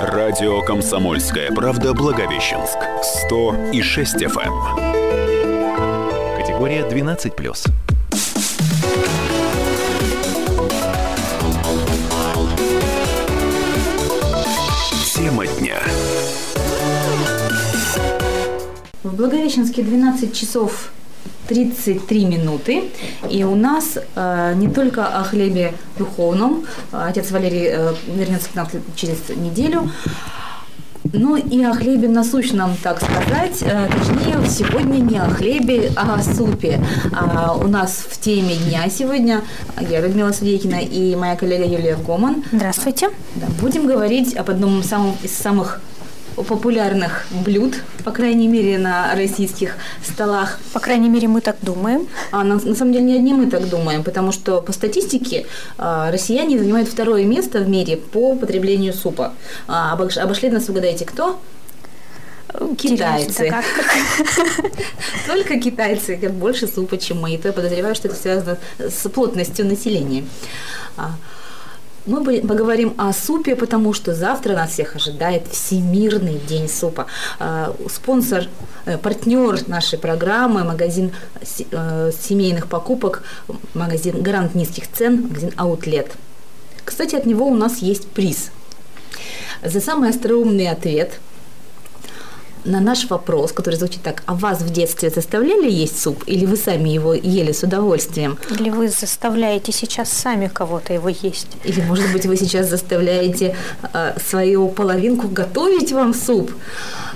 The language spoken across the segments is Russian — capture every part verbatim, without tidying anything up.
Радио «Комсомольская правда» Благовещенск. сто и шесть эф эм. Категория двенадцать плюс. Тема дня. В Благовещенске двенадцать часов тридцать три минуты. И у нас э, не только о хлебе духовном, отец Валерий э, вернется к нам через неделю, но и о хлебе насущном, так сказать. Э, точнее, сегодня не о хлебе, а о супе. А у нас в теме дня сегодня я, Людмила Судейкина, и моя коллега Юлия Коман. Здравствуйте. Да, будем говорить об одном самом, из самых популярных блюд, по крайней мере, на российских столах. По крайней мере, мы так думаем. А на, на самом деле, не одни мы так думаем, потому что по статистике а, россияне занимают второе место в мире по потреблению супа. А, обош, обошли нас, угадайте, кто? Китайцы. Только китайцы едят больше супа, чем мы. И то я подозреваю, что это связано с плотностью населения. Мы поговорим о супе, потому что завтра нас всех ожидает Всемирный день супа. Спонсор, партнер нашей программы, магазин семейных покупок, магазин «Гарант низких цен», магазин «Аутлет». Кстати, от него у нас есть приз. За самый остроумный ответ на наш вопрос, который звучит так: а вас в детстве заставляли есть суп, или вы сами его ели с удовольствием? Или вы заставляете сейчас сами кого-то его есть? Или, может быть, вы сейчас заставляете э, свою половинку готовить вам суп?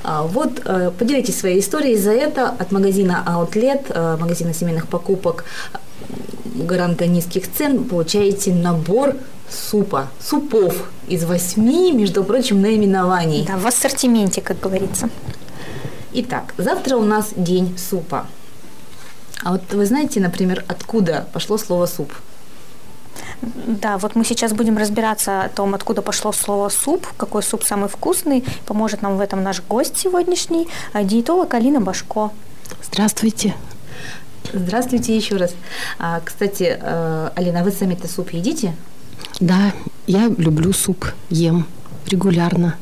А, вот, э, поделитесь своей историей. За это от магазина «Аутлет», э, магазина семейных покупок «Гаранта низких цен», получаете набор супа, супов из восьми, между прочим, наименований. Да, в ассортименте, как говорится. Итак, завтра у нас день супа. А вот вы знаете, например, откуда пошло слово «суп»? Да, вот мы сейчас будем разбираться о том, откуда пошло слово «суп», какой суп самый вкусный. Поможет нам в этом наш гость сегодняшний, диетолог Алина Башко. Здравствуйте. Здравствуйте еще раз. А, кстати, Алина, вы сами-то суп едите? Да, я люблю суп, ем регулярно.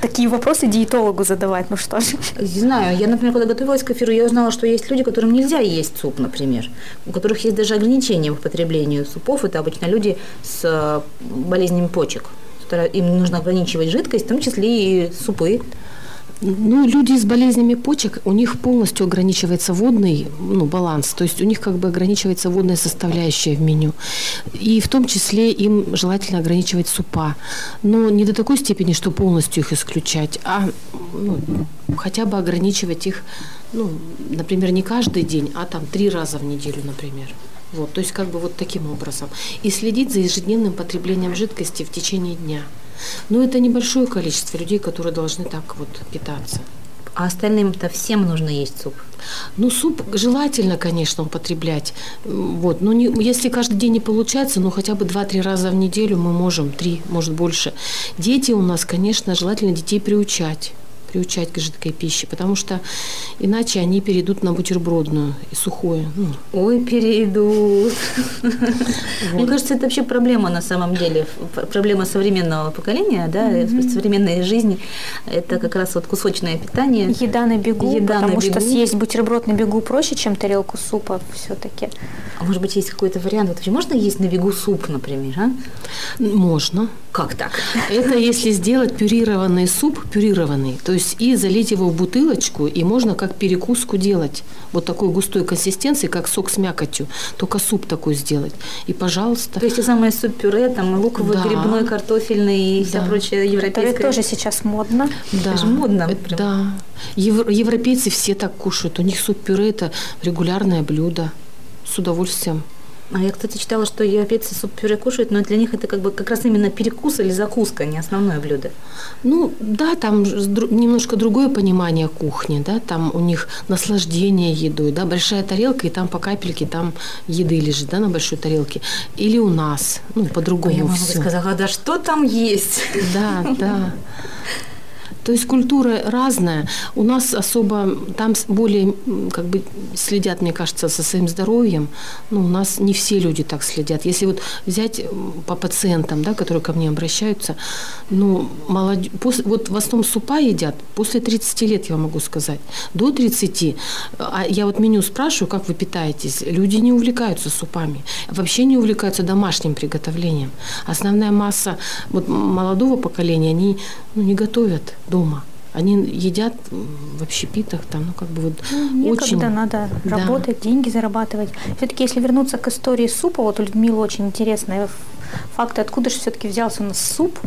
Такие вопросы диетологу задавать, ну что же. Не знаю, я, например, когда готовилась к эфиру, я узнала, что есть люди, которым нельзя есть суп, например, у которых есть даже ограничения в потреблении супов. Это обычно люди с болезнями почек. Им нужно ограничивать жидкость, в том числе и супы. Ну, люди с болезнями почек, у них полностью ограничивается водный, ну, баланс, то есть у них как бы ограничивается водная составляющая в меню. И в том числе им желательно ограничивать супа, но не до такой степени, что полностью их исключать, а ну, хотя бы ограничивать их, ну, например, не каждый день, а там три раза в неделю, например. Вот, то есть как бы вот таким образом. И следить за ежедневным потреблением жидкости в течение дня. Но это небольшое количество людей, которые должны так вот питаться. А остальным-то всем нужно есть суп? Ну, суп желательно, конечно, употреблять. Вот. Но не, если каждый день не получается, ну, хотя бы два-три раза в неделю мы можем, три, может, больше. Дети у нас, конечно, желательно детей приучать. приучать к жидкой пище, потому что иначе они перейдут на бутербродную и сухую. Ну. Ой, перейдут. Вот. Мне кажется, это вообще проблема на самом деле, проблема современного поколения, да, mm-hmm. современной жизни. Это как раз вот кусочное питание. Еда на бегу, Еда потому на бегу. Что съесть бутерброд на бегу проще, чем тарелку супа все-таки. А может быть, есть какой-то вариант? Вот вообще можно есть на бегу суп, например? А? Можно. Как так? Это если сделать пюрированный суп, пюрированный, то есть и залить его в бутылочку, и можно как перекуску делать. Вот такой густой консистенции, как сок с мякотью. Только суп такой сделать. И, пожалуйста. То есть, и самое суп-пюре, там, луковый, да. грибной, картофельный и да. вся прочая европейская. Это тоже сейчас модно. Да. Это же модно. Это, да. Евро- европейцы все так кушают. У них суп-пюре – это регулярное блюдо. С удовольствием. А я, кстати, читала, что европейцы суп-пюре кушают, но для них это как бы как раз именно перекус или закуска, не основное блюдо. Ну, да, там немножко другое понимание кухни, да, там у них наслаждение едой, да, большая тарелка, и там по капельке там еды лежит, да, на большой тарелке. Или у нас, ну, по-другому все. Я мама сказала, да что там есть? Да, да. То есть культура разная. У нас особо, там более, как бы, следят, мне кажется, со своим здоровьем. Но у нас не все люди так следят. Если вот взять по пациентам, да, которые ко мне обращаются, ну, молодь... после... вот в основном супа едят после тридцати лет, я могу сказать, до тридцати. А я вот меню спрашиваю, как вы питаетесь. Люди не увлекаются супами, вообще не увлекаются домашним приготовлением. Основная масса вот молодого поколения, они, ну, не готовят дома. Они едят в общепитах, там, ну, как бы вот ну, очень... Некогда, надо да. работать, деньги зарабатывать. Все-таки, если вернуться к истории супа, вот у Людмилы очень интересные факты, откуда же все-таки взялся у нас суп,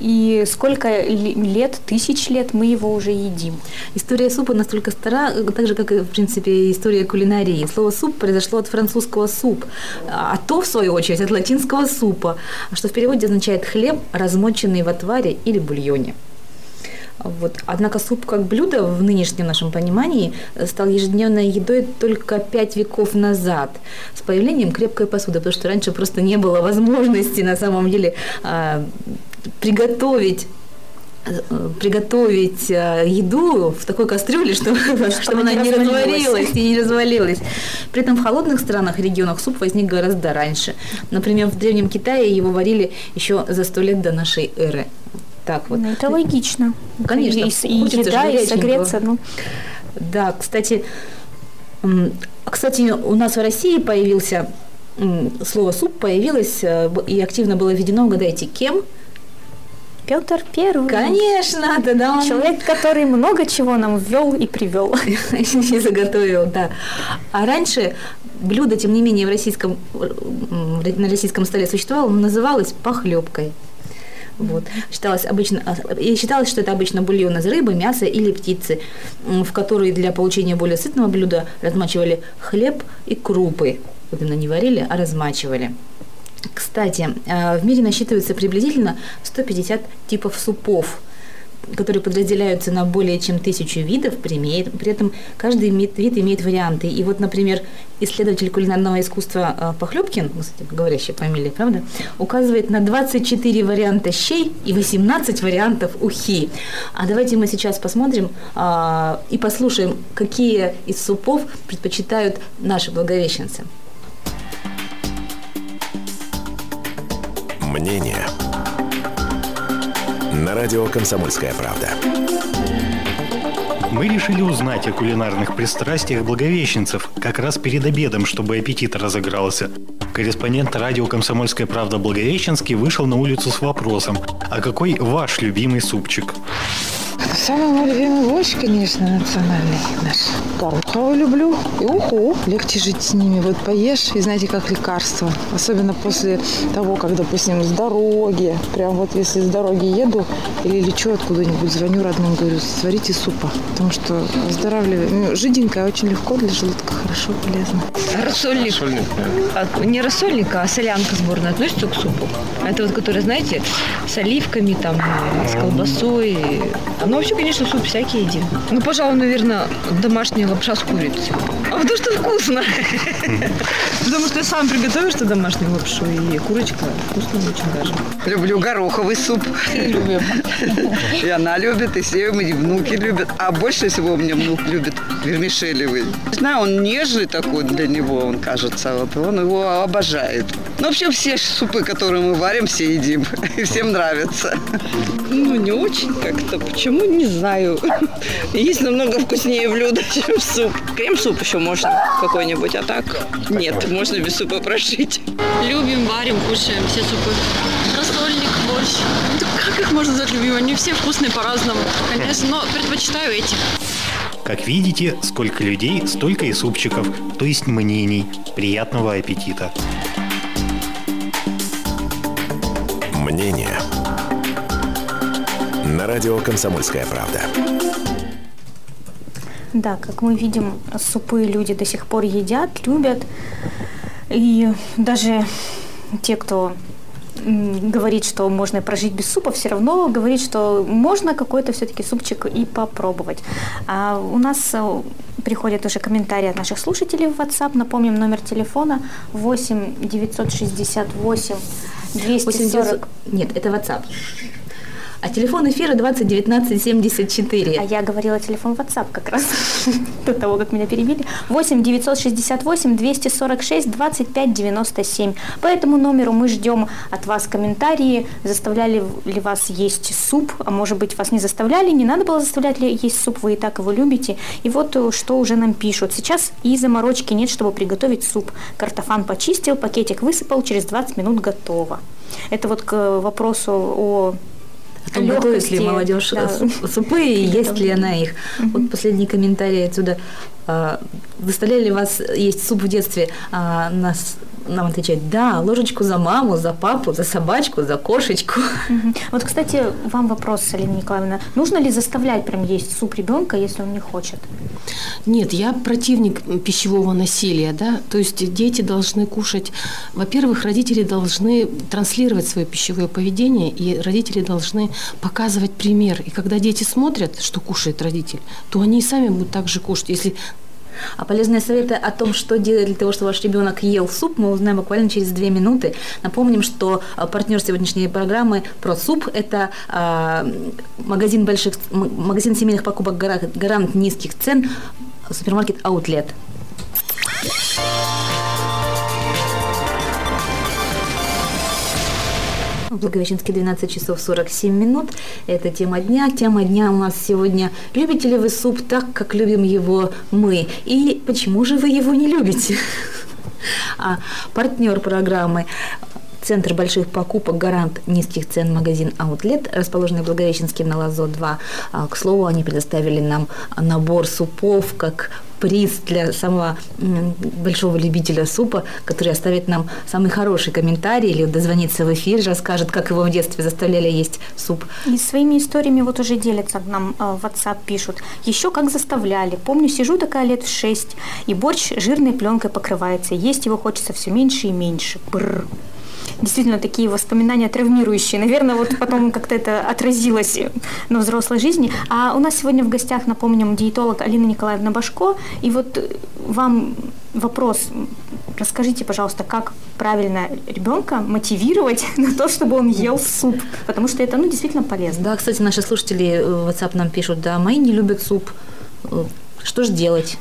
и сколько лет, тысяч лет мы его уже едим. История супа настолько стара, так же, как и, в принципе, история кулинарии. Слово «суп» произошло от французского «суп», а «то», в свою очередь, от латинского «супа», что в переводе означает «хлеб, размоченный в отваре или бульоне». Вот. Однако суп как блюдо в нынешнем нашем понимании стал ежедневной едой только пять веков назад с появлением крепкой посуды, потому что раньше просто не было возможности на самом деле приготовить приготовить еду в такой кастрюле, чтобы, чтобы она не развалилась и не развалилась. При этом в холодных странах и регионах суп возник гораздо раньше. Например, в Древнем Китае его варили еще за сто лет до нашей эры. Так вот. Ну, это логично. Конечно. И, и еда, и согреться. Ну. Да, кстати, кстати, у нас в России появился, слово «суп» появилось и активно было введено, угадайте, кем? Петр Первый. Конечно, тогда он... Человек, который много чего нам ввел и привел. И заготовил, да. А раньше блюдо, тем не менее, в российском, на российском столе существовало, называлось «похлёбкой». Вот. Считалось, обычно, считалось, что это обычно бульон из рыбы, мяса или птицы, в который для получения более сытного блюда размачивали хлеб и крупы. Вот именно не варили, а размачивали. Кстати, в мире насчитывается приблизительно сто пятьдесят типов супов, которые подразделяются на более чем тысячу видов, при этом каждый вид имеет варианты. И вот, например, исследователь кулинарного искусства Похлёбкин, кстати, говорящая фамилия, правда, указывает на двадцать четыре варианта щей и восемнадцать вариантов ухи. А давайте мы сейчас посмотрим а, и послушаем, какие из супов предпочитают наши благовещенцы. Мнение. На радио «Комсомольская правда». Мы решили узнать о кулинарных пристрастиях благовещенцев как раз перед обедом, чтобы аппетит разыгрался. Корреспондент радио «Комсомольская правда» Благовещенский вышел на улицу с вопросом: а какой ваш любимый супчик? Самый мой любимый борщ, конечно, национальный наш. Гороховый люблю и уху. Легче жить с ними. Вот поешь, и знаете, как лекарство. Особенно после того, как, допустим, с дороги. Прям вот если с дороги еду или лечу откуда-нибудь, звоню родным, говорю, сварите супа. Потому что оздоравливаю. Жиденькое, очень легко для желудка, хорошо, полезно. Рассольник. рассольник да. Не рассольник, а солянка сборная относится к супу. Это вот, который, знаете, с оливками, там, с колбасой. Ну, вообще, конечно, суп всякий едим. Ну, пожалуй, наверное, домашняя лапша с курицей. А потому что вкусно. Потому что я сам приготовила, что домашнюю лапшу, и курочка вкусная очень даже. Люблю гороховый суп. Любим. И она любит, и все мои внуки любят. А больше всего у меня внук любит вермишелевый. Не знаю, он нежный такой для него, он кажется. Вот, он его обожает. Ну, вообще, все супы, которые мы варим, все едим. И всем нравится. Ну, не очень как-то. Почему? Не знаю. Есть намного вкуснее блюда, чем суп. Крем-суп еще можно какой-нибудь, а так нет. Можно без супа прожить. Любим, варим, кушаем все супы. Рассольник, борщ. Ну, как их можно назвать любимыми? Они все вкусные по-разному, конечно, но предпочитаю эти. Как видите, сколько людей, столько и супчиков, то есть мнений. Приятного аппетита. Мнение. На радио «Комсомольская правда». Да, как мы видим, супы люди до сих пор едят, любят. И даже те, кто говорит, что можно прожить без супа, все равно говорит, что можно какой-то все-таки супчик и попробовать. А у нас приходят уже комментарии от наших слушателей в WhatsApp. Напомним, номер телефона восемь девятьсот шестьдесят восемь двести сорок... Нет, это WhatsApp. А телефон эфира двадцать девятнадцать семьдесят четыре. А я говорила телефон WhatsApp как раз до того, как меня перебили. восемь девятьсот шестьдесят восемь двести сорок шесть двадцать пять девяносто семь. По этому номеру мы ждем от вас комментарии. Заставляли ли вас есть суп? А может быть, вас не заставляли? Не надо было заставлять ли есть суп? Вы и так его любите. И вот что уже нам пишут. Сейчас и заморочки нет, чтобы приготовить суп. Картофан почистил, пакетик высыпал, через двадцать минут готово. Это вот к вопросу о... О том, готовит ли молодежь да. супы и ест ли она их. Вот последний комментарий отсюда. Заставляли ли вас есть суп в детстве? А, нас, нам отвечают, да, ложечку за маму, за папу, за собачку, за кошечку. Угу. Вот, кстати, вам вопрос, Алина Николаевна. Нужно ли заставлять прям есть суп ребенка, если он не хочет? Нет, я противник пищевого насилия, да. То есть дети должны кушать. Во-первых, родители должны транслировать свое пищевое поведение, и родители должны показывать пример. И когда дети смотрят, что кушает родитель, то они и сами будут так же кушать. Если А полезные советы о том, что делать для того, чтобы ваш ребенок ел суп, мы узнаем буквально через две минуты. Напомним, что партнер сегодняшней программы про суп – это магазин больших, магазин семейных покупок «Гарант низких цен», супермаркет «Аутлет». В Благовещенске двенадцать часов сорок семь минут. Это тема дня. Тема дня у нас сегодня. Любите ли вы суп так, как любим его мы? И почему же вы его не любите? А партнер программы Центр больших покупок «Гарант низких цен», магазин «Аутлет», расположенный в Благовещенске на Лазо два. К слову, они предоставили нам набор супов как приз для самого большого любителя супа, который оставит нам самый хороший комментарий или дозвонится в эфир, расскажет, как его в детстве заставляли есть суп. И своими историями вот уже делятся нам в WhatsApp, пишут. Еще как заставляли. Помню, сижу такая лет в шесть, и борщ жирной пленкой покрывается. Есть его хочется все меньше и меньше. Бррр. Действительно, такие воспоминания травмирующие. Наверное, вот потом как-то это отразилось на взрослой жизни. А у нас сегодня в гостях, напомним, диетолог Алина Николаевна Башко. И вот вам вопрос. Расскажите, пожалуйста, как правильно ребенка мотивировать на то, чтобы он ел суп? Потому что это, ну, действительно полезно. Да, кстати, наши слушатели в WhatsApp нам пишут, да, мои не любят суп. Что же делать?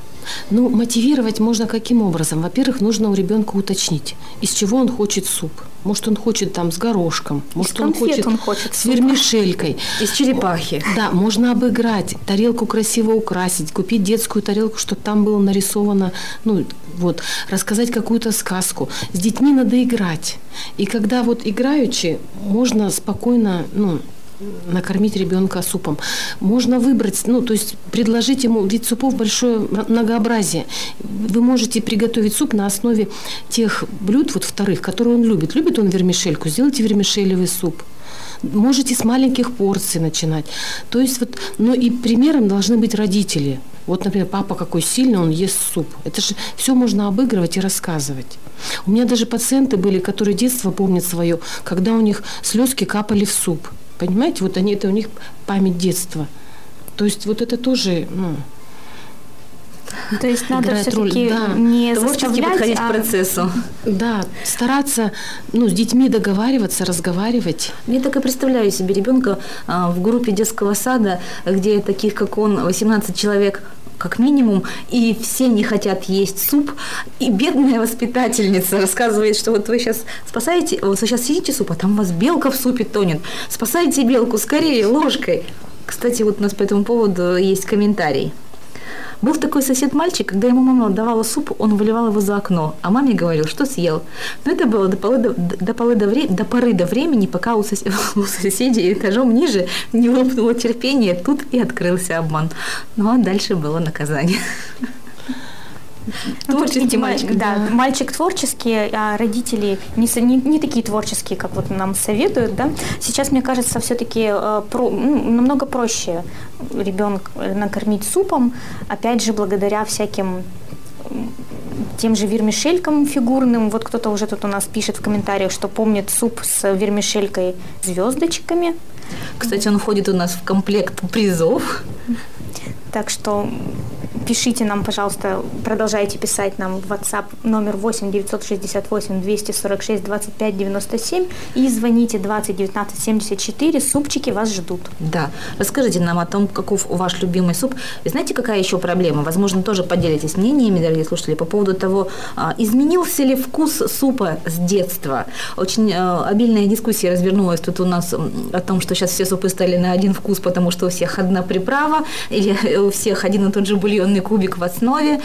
Ну, мотивировать можно каким образом? Во-первых, нужно у ребенка уточнить, из чего он хочет суп. Может, он хочет там с горошком, может, он хочет, он хочет с вермишелькой. Из черепахи. Да, можно обыграть, тарелку красиво украсить, купить детскую тарелку, чтобы там было нарисовано, ну, вот, рассказать какую-то сказку. С детьми надо играть. И когда вот играючи, можно спокойно, ну, накормить ребенка супом. Можно выбрать, ну, то есть предложить ему, ведь супов большое многообразие. Вы можете приготовить суп на основе тех блюд, вот вторых, которые он любит. Любит он вермишельку, сделайте вермишелевый суп. Можете с маленьких порций начинать. То есть вот, но и примером должны быть родители. Вот, например, папа какой сильный, он ест суп. Это же все можно обыгрывать и рассказывать. У меня даже пациенты были, которые детство помнят свое, когда у них слезки капали в суп. Понимаете, вот они, это у них память детства. То есть вот это тоже, ну, то есть надо все-таки да. не творчески подходить а... к процессу. Да, стараться, ну, с детьми договариваться, разговаривать. Я так и представляю себе ребенка а, в группе детского сада, где таких, как он, восемнадцать человек как минимум, и все не хотят есть суп, и бедная воспитательница рассказывает, что вот вы сейчас спасаете, вот вы сейчас сидите суп, а там у вас белка в супе тонет, спасайте белку скорее ложкой. Кстати, вот у нас по этому поводу есть комментарий. Был такой сосед-мальчик, когда ему мама давала суп, он выливал его за окно, а маме говорил, что съел. Но это было до поры до, до, поры до, вре, до, поры до времени, пока у, сосед, у соседей этажом ниже не лопнуло терпение, тут и открылся обман. Ну а дальше было наказание. Творческий мальчик. Да, да, мальчик творческий, а родители не, не, не такие творческие, как вот нам советуют, да. Сейчас, мне кажется, все-таки э, про, ну, намного проще ребенка накормить супом, опять же, благодаря всяким тем же вермишелькам фигурным. Вот кто-то уже тут у нас пишет в комментариях, что помнит суп с вермишелькой звездочками. Кстати, он входит у нас в комплект призов. Так что Пишите нам, пожалуйста, продолжайте писать нам в WhatsApp номер восемь девятьсот шестьдесят восемь двести сорок шесть двадцать пять девяносто семь и звоните двадцать девятнадцать семьдесят четыре. Супчики вас ждут. Да. Расскажите нам о том, каков ваш любимый суп. И знаете, какая еще проблема? Возможно, тоже поделитесь мнениями, дорогие слушатели, по поводу того, изменился ли вкус супа с детства. Очень обильная дискуссия развернулась тут у нас о том, что сейчас все супы стали на один вкус, потому что у всех одна приправа или у всех один и тот же бульонный кубик в основе.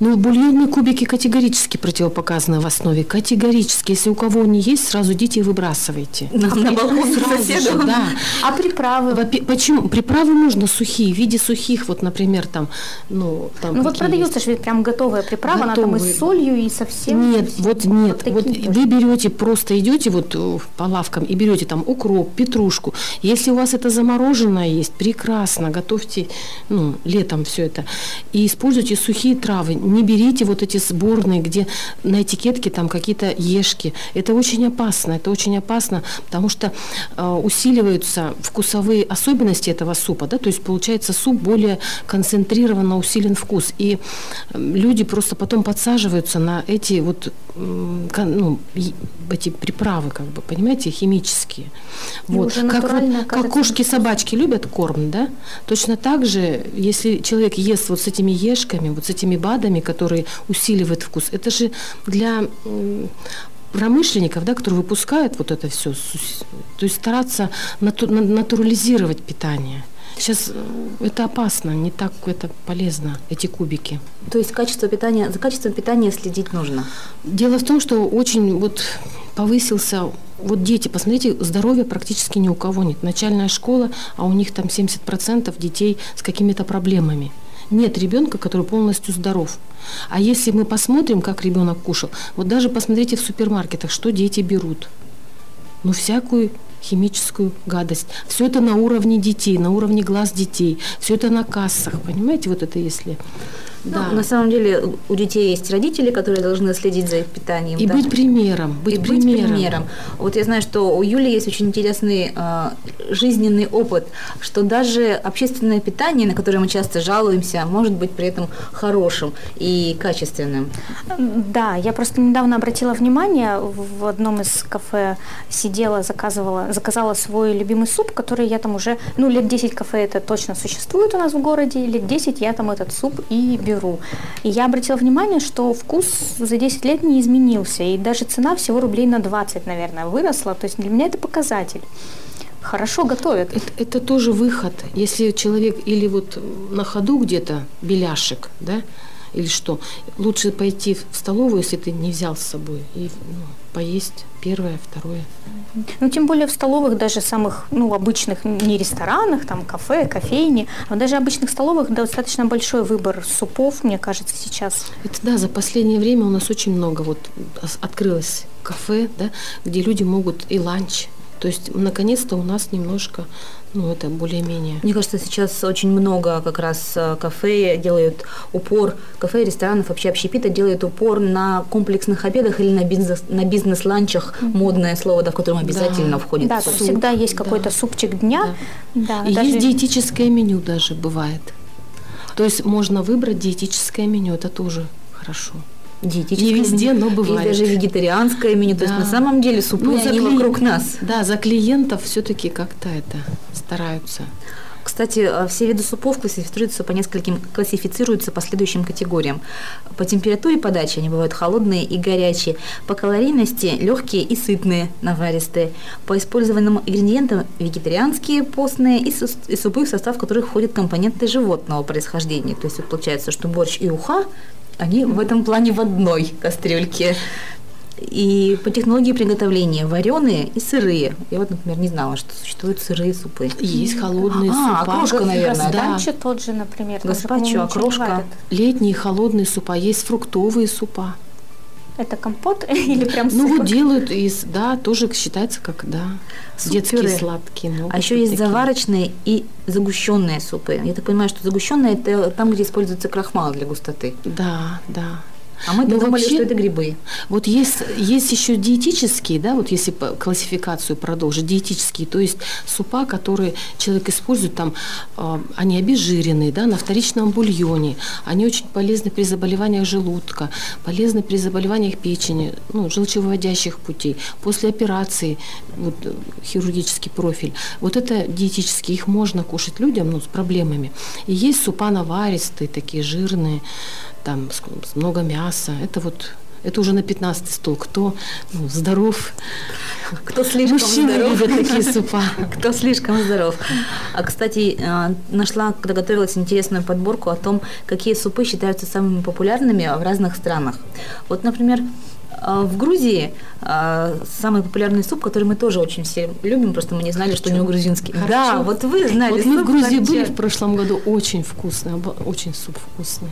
Ну, бульонные кубики категорически противопоказаны в основе. Категорически. Если у кого они есть, сразу идите и выбрасывайте. На, на балкон соседа. Да. А приправы? Почему? Приправы можно сухие, в виде сухих, вот, например, там, ну, там. Ну, вот продается же прям готовая приправа, готовые. Она там и с солью, и совсем. Нет, вот нет. Вот, вот вы берете, просто идете вот по лавкам и берете там укроп, петрушку. Если у вас это замороженное есть, прекрасно, готовьте, ну, летом все это. И используйте сухие травы. Не берите вот эти сборные, где на этикетке там какие-то ешки. Это очень опасно, это очень опасно, потому что э, усиливаются вкусовые особенности этого супа, да, то есть получается суп более концентрированно усилен вкус. И люди просто потом подсаживаются на эти вот, ну, эти приправы, как бы, понимаете, химические. Вот. Как, вот, как кошки, собачки любят корм, да? Точно так же, если человек ест вот с этими ешками, вот с этими БАДами, которые усиливают вкус, это же для промышленников, да, которые выпускают вот это все, то есть стараться нату- натурализировать питание. Сейчас это опасно, не так это полезно, эти кубики. То есть качество питания, за качеством питания следить нужно? Дело в том, что очень вот повысился... Вот дети, посмотрите, здоровья практически ни у кого нет. Начальная школа, а у них там семьдесят процентов детей с какими-то проблемами. Нет ребенка, который полностью здоров. А если мы посмотрим, как ребенок кушал, вот даже посмотрите в супермаркетах, что дети берут. Ну, всякую химическую гадость. Все это на уровне детей, на уровне глаз детей. Все это на кассах, понимаете, вот это если... Да. Ну, на самом деле у детей есть родители, которые должны следить за их питанием. И да? быть примером. Быть, и примером. быть примером. Вот я знаю, что у Юли есть очень интересный э, жизненный опыт, что даже общественное питание, на которое мы часто жалуемся, может быть при этом хорошим и качественным. Да, я просто недавно обратила внимание, в одном из кафе сидела, заказывала, заказала свой любимый суп, который я там уже, ну, лет десять кафе это точно существует у нас в городе, лет десять я там этот суп и беру. И я обратила внимание, что вкус за десять лет не изменился, и даже цена всего рублей на двадцать, наверное, выросла. То есть для меня это показатель. Хорошо готовят. Это, это тоже выход. Если человек или вот на ходу где-то беляшек, да, или что, лучше пойти в столовую, если ты не взял с собой, и, ну, поесть первое, второе. Ну, тем более в столовых, даже самых, ну, обычных, не ресторанах, там, кафе, кофейни, а даже обычных столовых достаточно большой выбор супов, мне кажется, сейчас. Это, да, за последнее время у нас очень много вот открылось кафе, да, где люди могут и ланч. То есть, наконец-то у нас немножко, ну, это более-менее. Мне кажется, сейчас очень много как раз кафе делают упор, кафе, ресторанов, вообще общепита делают упор на комплексных обедах или на, бизнес, на бизнес-ланчах, mm-hmm. модное слово, да, в котором обязательно да. входит да, суп. Да, всегда есть какой-то да. супчик дня. Да. Да, и даже... есть диетическое меню даже бывает. То есть, можно выбрать диетическое меню, это тоже хорошо. Не везде, меню, но бывает. И даже вегетарианское меню. Да. То есть на самом деле супы, ну, они клиент, вокруг нас. Да, за клиентов все-таки как-то это стараются. Кстати, все виды супов классифицируются по нескольким, классифицируются по следующим категориям. По температуре подачи они бывают холодные и горячие. По калорийности легкие и сытные, наваристые. По использованным ингредиентам вегетарианские, постные и, су- и супы, в состав которых входят компоненты животного происхождения. То есть вот получается, что борщ и уха, они в этом плане в одной кастрюльке. И по технологии приготовления вареные и сырые. Я вот, например, не знала, что существуют сырые супы. Есть холодные а, супы. А, окрошка, наверное, да? Ганчо тот же, например. Гаспачо, окрошка. Летние холодные супы. Есть фруктовые супы. Это компот или прям суп? Ну, вот делают из, да, тоже считается как, да, суп, детские пюре. Сладкие. А еще есть такие заварочные и загущенные супы. Я так понимаю, что загущенные – это там, где используется крахмал для густоты. Да, да. А мы думали, вообще, что это грибы. Вот есть, есть еще диетические, да, вот если классификацию продолжить, диетические, то есть супа, которые человек использует, там, они обезжиренные, да, на вторичном бульоне, они очень полезны при заболеваниях желудка, полезны при заболеваниях печени, ну, желчевыводящих путей, после операции, вот, хирургический профиль. Вот это диетические, их можно кушать людям, ну, с проблемами. И есть супа наваристые, такие жирные, там много мяса. Это вот, это уже на пятнадцатый стол. Кто, ну, здоров, кто слишком здоров, любят такие супа. Кто слишком здоров. А, кстати, нашла, когда готовилась, интересную подборку о том, какие супы считаются самыми популярными в разных странах. Вот, например, в Грузии самый популярный суп, который мы тоже очень все любим, просто мы не знали, что у него грузинский. Хорошо. Да, вот вы знали. Вот мы в Грузии харча. были в прошлом году, очень вкусный, очень суп вкусный.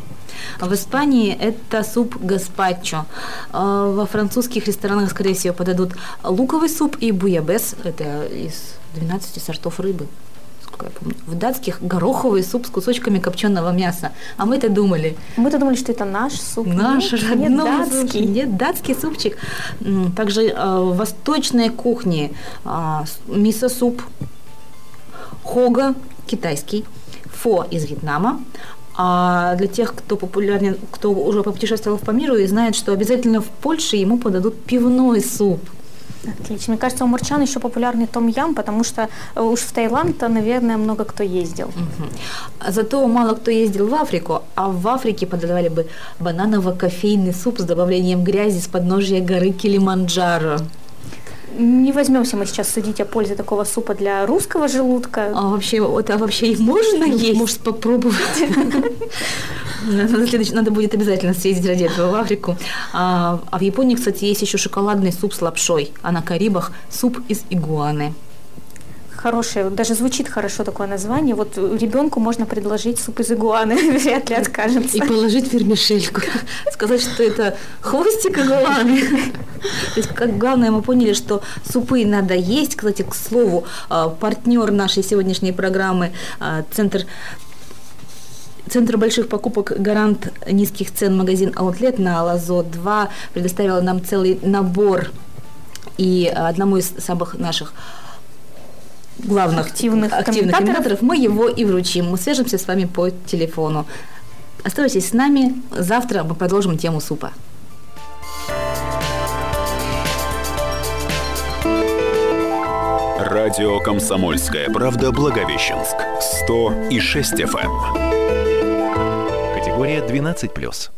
В Испании это суп гаспачо. Во французских ресторанах, скорее всего, подадут луковый суп и буябес, это из двенадцати сортов рыбы. В датских гороховый суп с кусочками копченого мяса. А мы-то думали. Мы-то думали, что это наш суп. Наш нет, родной нет, датский. Нет, датский супчик. Также э, восточные кухни. Э, мисо-суп. Хога китайский. Фо из Вьетнама. А для тех, кто популярен, кто уже попутешествовал по миру и знает, что обязательно в Польше ему подадут пивной суп. Отлично. Мне кажется, у мурчан еще популярный том-ям, потому что уж в Таиланд-то, наверное, много кто ездил. Угу. Зато мало кто ездил в Африку, а в Африке подавали бы бананово-кофейный суп с добавлением грязи с подножья горы Килиманджаро. Не возьмемся мы сейчас судить о пользе такого супа для русского желудка. А вообще, это вообще их можно есть? Может, попробовать? Надо будет обязательно съездить ради этого в Африку. А в Японии, кстати, есть еще шоколадный суп с лапшой, а на Карибах суп из игуаны. Хорошее, даже звучит хорошо такое название. Вот ребенку можно предложить суп из игуаны, вряд ли откажется. И положить вермишельку. Сказать, что это хвостик игуаны. То есть, как главное, мы поняли, что супы надо есть. Кстати, к слову, партнер нашей сегодняшней программы – Центр... Центр больших покупок «Гарант низких цен» магазин «Аутлет» на Лазо два предоставил нам целый набор. И одному из самых наших главных активных, активных комментаторов. комментаторов мы его и вручим. Мы свяжемся с вами по телефону. Оставайтесь с нами. Завтра мы продолжим тему супа. Радио «Комсомольская правда» Благовещенск. сто и шесть эф эм. Категория двенадцать плюс.